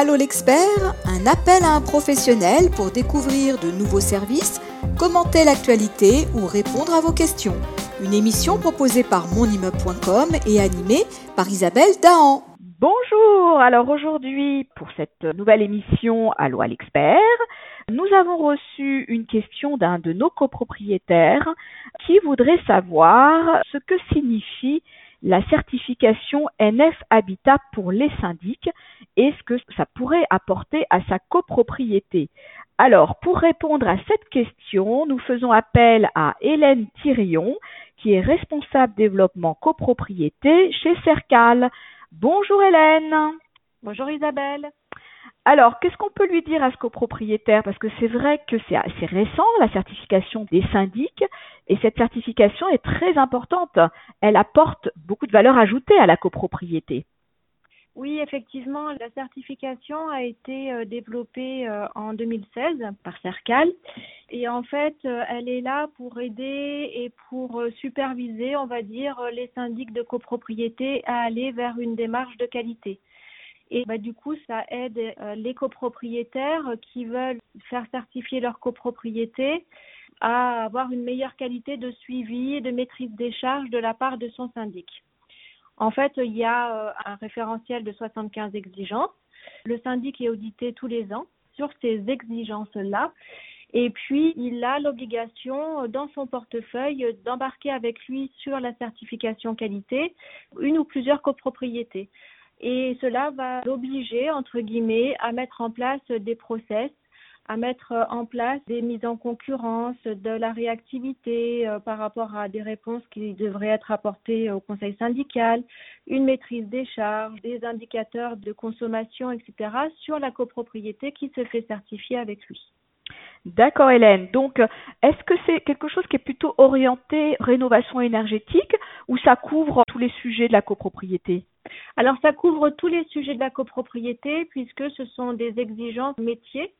Allô l'expert, un appel à un professionnel pour découvrir de nouveaux services, commenter l'actualité ou répondre à vos questions. Une émission proposée par monimmeuble.com et animée par Isabelle Daan. Bonjour, alors aujourd'hui pour cette nouvelle émission Allô à l'expert, nous avons reçu une question d'un de nos copropriétaires qui voudrait savoir ce que signifie la certification NF Habitat pour les syndics et ce que ça pourrait apporter à sa copropriété. Alors, pour répondre à cette question, nous faisons appel à Hélène Thirion, qui est responsable développement copropriété chez CERQUAL. Bonjour Hélène. Bonjour Isabelle. Alors, qu'est-ce qu'on peut lui dire à ce copropriétaire? Parce que c'est vrai que c'est assez récent, la certification des syndics, et cette certification est très importante. Elle apporte beaucoup de valeur ajoutée à la copropriété. Oui, effectivement, la certification a été développée en 2016 par CERQUAL. Et en fait, elle est là pour aider et pour superviser, on va dire, les syndics de copropriété à aller vers une démarche de qualité. Et du coup, ça aide les copropriétaires qui veulent faire certifier leur copropriété à avoir une meilleure qualité de suivi et de maîtrise des charges de la part de son syndic. En fait, il y a un référentiel de 75 exigences. Le syndic est audité tous les ans sur ces exigences-là. Et puis, il a l'obligation dans son portefeuille d'embarquer avec lui sur la certification qualité une ou plusieurs copropriétés. Et cela va l'obliger, entre guillemets, à mettre en place des process, à mettre en place des mises en concurrence, de la réactivité par rapport à des réponses qui devraient être apportées au conseil syndical, une maîtrise des charges, des indicateurs de consommation, etc. sur la copropriété qui se fait certifier avec lui. D'accord Hélène, donc est-ce que c'est quelque chose qui est plutôt orienté rénovation énergétique ou ça couvre tous les sujets de la copropriété? Alors ça couvre tous les sujets de la copropriété puisque ce sont des exigences métiers,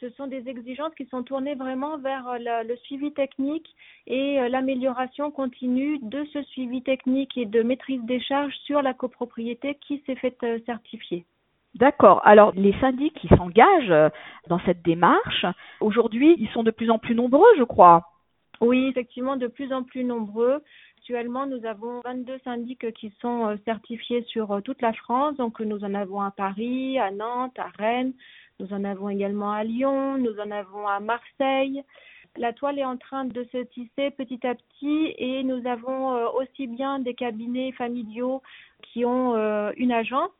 ce sont des exigences qui sont tournées vraiment vers le suivi technique et l'amélioration continue de ce suivi technique et de maîtrise des charges sur la copropriété qui s'est faite certifier. D'accord. Alors, les syndics qui s'engagent dans cette démarche, aujourd'hui, ils sont de plus en plus nombreux, je crois. Oui, effectivement, de plus en plus nombreux. Actuellement, nous avons 22 syndics qui sont certifiés sur toute la France. Donc, nous en avons à Paris, à Nantes, à Rennes. Nous en avons également à Lyon. Nous en avons à Marseille. La toile est en train de se tisser petit à petit et nous avons aussi bien des cabinets familiaux qui ont une agence.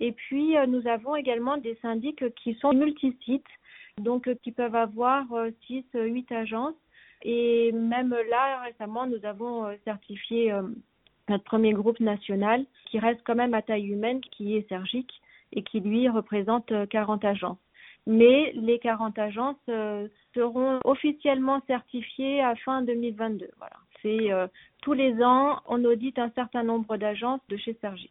Et puis, nous avons également des syndics qui sont multisites, donc qui peuvent avoir 6, 8 agences. Et même là, récemment, nous avons certifié notre premier groupe national qui reste quand même à taille humaine, qui est Sergic et qui, lui, représente 40 agences. Mais les 40 agences seront officiellement certifiées à fin 2022. Voilà. C'est tous les ans, on audite un certain nombre d'agences de chez Sergic.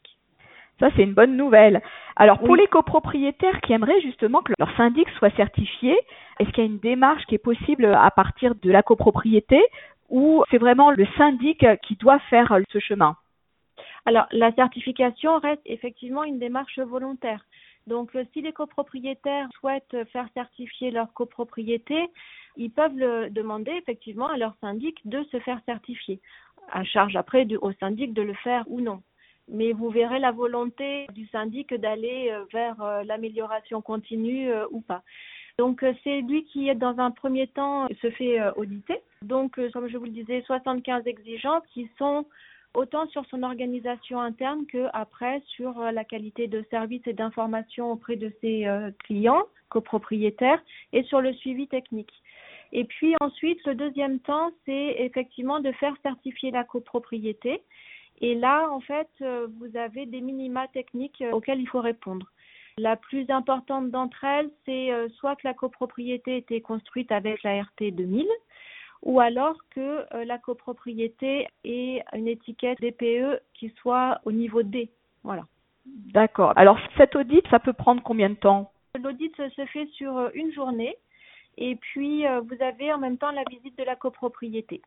Ça, c'est une bonne nouvelle. Alors, pour les copropriétaires qui aimeraient justement que leur syndic soit certifié, est-ce qu'il y a une démarche qui est possible à partir de la copropriété ou c'est vraiment le syndic qui doit faire ce chemin? Alors, la certification reste effectivement une démarche volontaire. Donc, si les copropriétaires souhaitent faire certifier leur copropriété, ils peuvent le demander effectivement à leur syndic de se faire certifier, à charge après au syndic de le faire ou non. Mais vous verrez la volonté du syndic d'aller vers l'amélioration continue ou pas. Donc, c'est lui qui, dans un premier temps, se fait auditer. Donc, comme je vous le disais, 75 exigences qui sont autant sur son organisation interne qu'après sur la qualité de service et d'information auprès de ses clients, copropriétaires, et sur le suivi technique. Et puis ensuite, le deuxième temps, c'est effectivement de faire certifier la copropriété. Et là, en fait, vous avez des minima techniques auxquels il faut répondre. La plus importante d'entre elles, c'est soit que la copropriété était construite avec la RT 2000, ou alors que la copropriété ait une étiquette DPE qui soit au niveau D. Voilà. D'accord. Alors, cet audit, ça peut prendre combien de temps? L'audit se fait sur une journée, et puis vous avez en même temps la visite de la copropriété.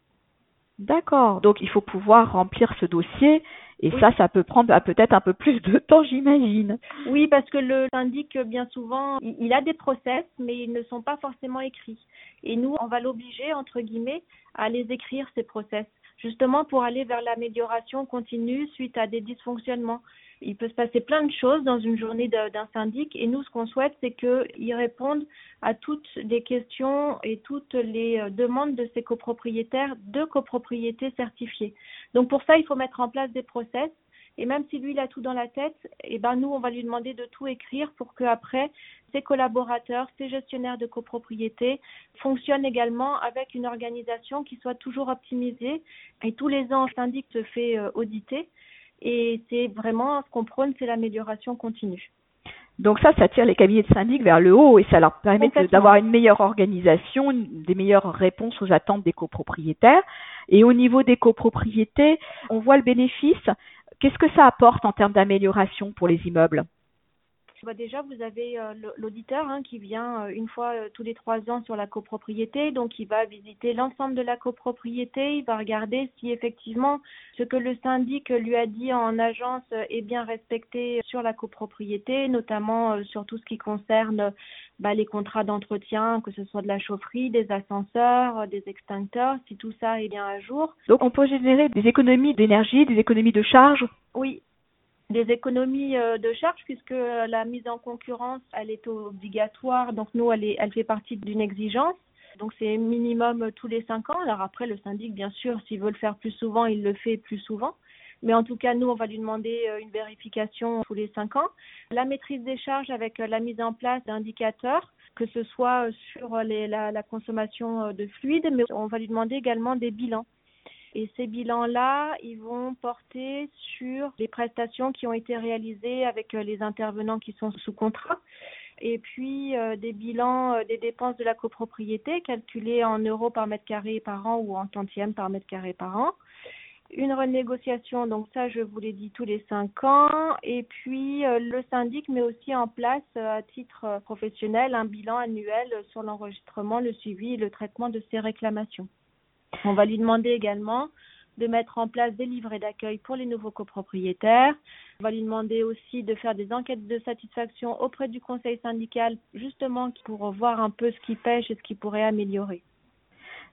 D'accord. Donc, il faut pouvoir remplir ce dossier Et oui. Ça peut prendre peut-être un peu plus de temps, j'imagine. Oui, parce que le syndic, bien souvent, il a des process, mais ils ne sont pas forcément écrits. Et nous, on va l'obliger, entre guillemets, à les écrire, ces process, justement pour aller vers l'amélioration continue suite à des dysfonctionnements. Il peut se passer plein de choses dans une journée d'un syndic, et nous, ce qu'on souhaite, c'est qu'ils répondent à toutes les questions et toutes les demandes de ces copropriétaires de copropriété certifiée. Donc pour ça, il faut mettre en place des process, et même si lui, il a tout dans la tête, eh ben, nous, on va lui demander de tout écrire pour qu'après, ses collaborateurs, ses gestionnaires de copropriété fonctionnent également avec une organisation qui soit toujours optimisée, et tous les ans, le syndic se fait auditer. Et c'est vraiment ce qu'on prône, c'est l'amélioration continue. Donc ça tire les cabinets de syndic vers le haut et ça leur permet d'avoir une meilleure organisation, des meilleures réponses aux attentes des copropriétaires. Et au niveau des copropriétés, on voit le bénéfice. Qu'est-ce que ça apporte en termes d'amélioration pour les immeubles ? Déjà, vous avez l'auditeur qui vient une fois tous les 3 ans sur la copropriété. Donc, il va visiter l'ensemble de la copropriété. Il va regarder si effectivement ce que le syndic lui a dit en agence est bien respecté sur la copropriété, notamment sur tout ce qui concerne les contrats d'entretien, que ce soit de la chaufferie, des ascenseurs, des extincteurs, si tout ça est bien à jour. Donc, on peut générer des économies d'énergie, des économies de charge ? Oui. Des économies de charge, puisque la mise en concurrence, elle est obligatoire, donc nous, elle fait partie d'une exigence. Donc c'est minimum tous les 5 ans. Alors après, le syndic, bien sûr, s'il veut le faire plus souvent, il le fait plus souvent. Mais en tout cas, nous, on va lui demander une vérification tous les 5 ans. La maîtrise des charges avec la mise en place d'indicateurs, que ce soit sur la consommation de fluide, mais on va lui demander également des bilans. Et ces bilans-là, ils vont porter sur les prestations qui ont été réalisées avec les intervenants qui sont sous contrat. Et puis, des bilans des dépenses de la copropriété calculées en euros par mètre carré par an ou en tantième par mètre carré par an. Une renégociation, donc ça, je vous l'ai dit, tous les 5 ans. Et puis, le syndic met aussi en place, à titre professionnel, un bilan annuel sur l'enregistrement, le suivi et le traitement de ces réclamations. On va lui demander également de mettre en place des livrets d'accueil pour les nouveaux copropriétaires. On va lui demander aussi de faire des enquêtes de satisfaction auprès du conseil syndical, justement pour voir un peu ce qui pêche et ce qui pourrait améliorer.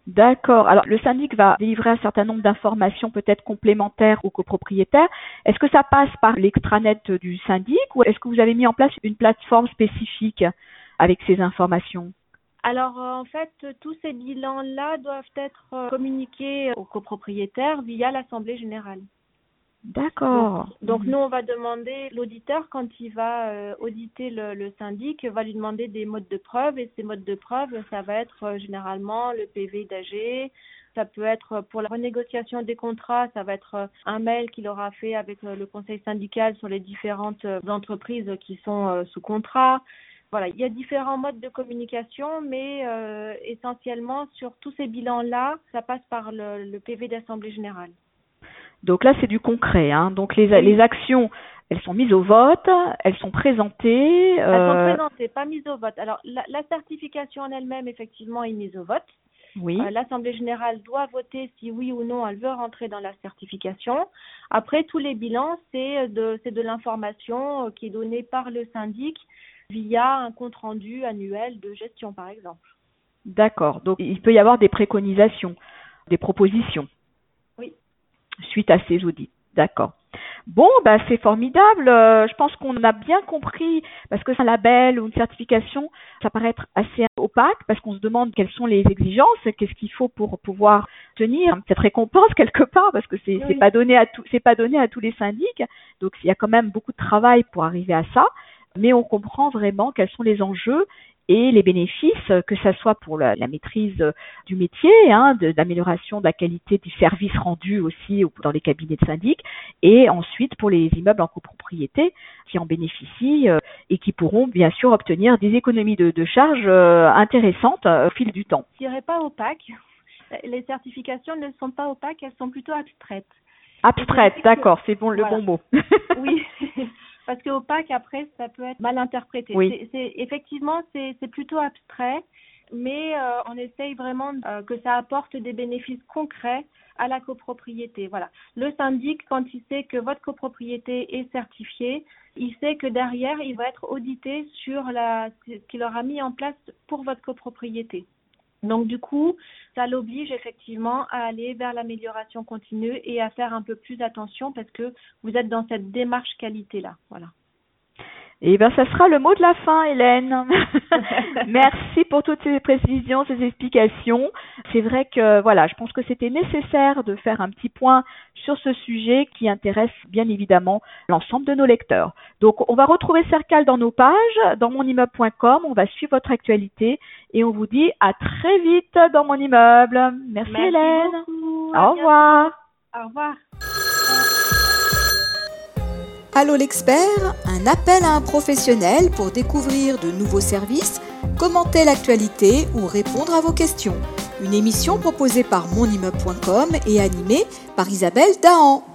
D'accord. Alors, le syndic va délivrer un certain nombre d'informations peut-être complémentaires aux copropriétaires. Est-ce que ça passe par l'extranet du syndic ou est-ce que vous avez mis en place une plateforme spécifique avec ces informations ? Alors, en fait, tous ces bilans-là doivent être communiqués aux copropriétaires via l'Assemblée Générale. D'accord. Donc, nous, on va demander, l'auditeur, quand il va auditer le syndic, va lui demander des modes de preuve. Et ces modes de preuve, ça va être généralement le PV d'AG. Ça peut être pour la renégociation des contrats, ça va être un mail qu'il aura fait avec le conseil syndical sur les différentes entreprises qui sont sous contrat. Voilà, il y a différents modes de communication, mais essentiellement, sur tous ces bilans-là, ça passe par le PV d'Assemblée Générale. Donc là, c'est du concret. Donc les actions, elles sont mises au vote, elles sont présentées. Elles sont présentées, pas mises au vote. Alors, la certification en elle-même, effectivement, est mise au vote. Oui. L'Assemblée Générale doit voter si oui ou non elle veut rentrer dans la certification. Après, tous les bilans, c'est de l'information qui est donnée par le syndic via un compte-rendu annuel de gestion, par exemple. D'accord. Donc, il peut y avoir des préconisations, des propositions. Oui. Suite à ces audits. D'accord. Bon, c'est formidable. Je pense qu'on a bien compris, parce que c'est un label ou une certification, ça paraît être assez opaque, parce qu'on se demande quelles sont les exigences, qu'est-ce qu'il faut pour pouvoir tenir cette récompense quelque part, parce que c'est pas donné à tout, c'est pas donné à tous les syndics. Donc, il y a quand même beaucoup de travail pour arriver à ça. Mais on comprend vraiment quels sont les enjeux et les bénéfices, que ça soit pour la maîtrise du métier, de l'amélioration de la qualité du service rendu aussi dans les cabinets de syndic, et ensuite pour les immeubles en copropriété qui en bénéficient et qui pourront bien sûr obtenir des économies de charges intéressantes au fil du temps. Je dirais pas opaque. Les certifications ne sont pas opaques, elles sont plutôt abstraites. Abstraites, d'accord, c'est bon, voilà. Le bon mot. Oui. Parce que opaque, après, ça peut être mal interprété. Oui. C'est plutôt abstrait. mais on essaye vraiment que ça apporte des bénéfices concrets à la copropriété. Voilà. Le syndic, quand il sait que votre copropriété est certifiée, il sait que derrière, il va être audité sur ce qu'il aura mis en place pour votre copropriété. Donc du coup, ça l'oblige effectivement à aller vers l'amélioration continue et à faire un peu plus attention parce que vous êtes dans cette démarche qualité-là. Voilà. Eh bien, ça sera le mot de la fin, Hélène. Merci pour toutes ces précisions, ces explications. C'est vrai que, voilà, je pense que c'était nécessaire de faire un petit point sur ce sujet qui intéresse bien évidemment l'ensemble de nos lecteurs. Donc, on va retrouver CERQUAL dans nos pages, dans monimmeuble.com. On va suivre votre actualité et on vous dit à très vite dans Mon Immeuble. Merci Hélène. Beaucoup. Au revoir. Au revoir. Allô l'expert, un appel à un professionnel pour découvrir de nouveaux services, commenter l'actualité ou répondre à vos questions. Une émission proposée par monimmeuble.com et animée par Isabelle Daan.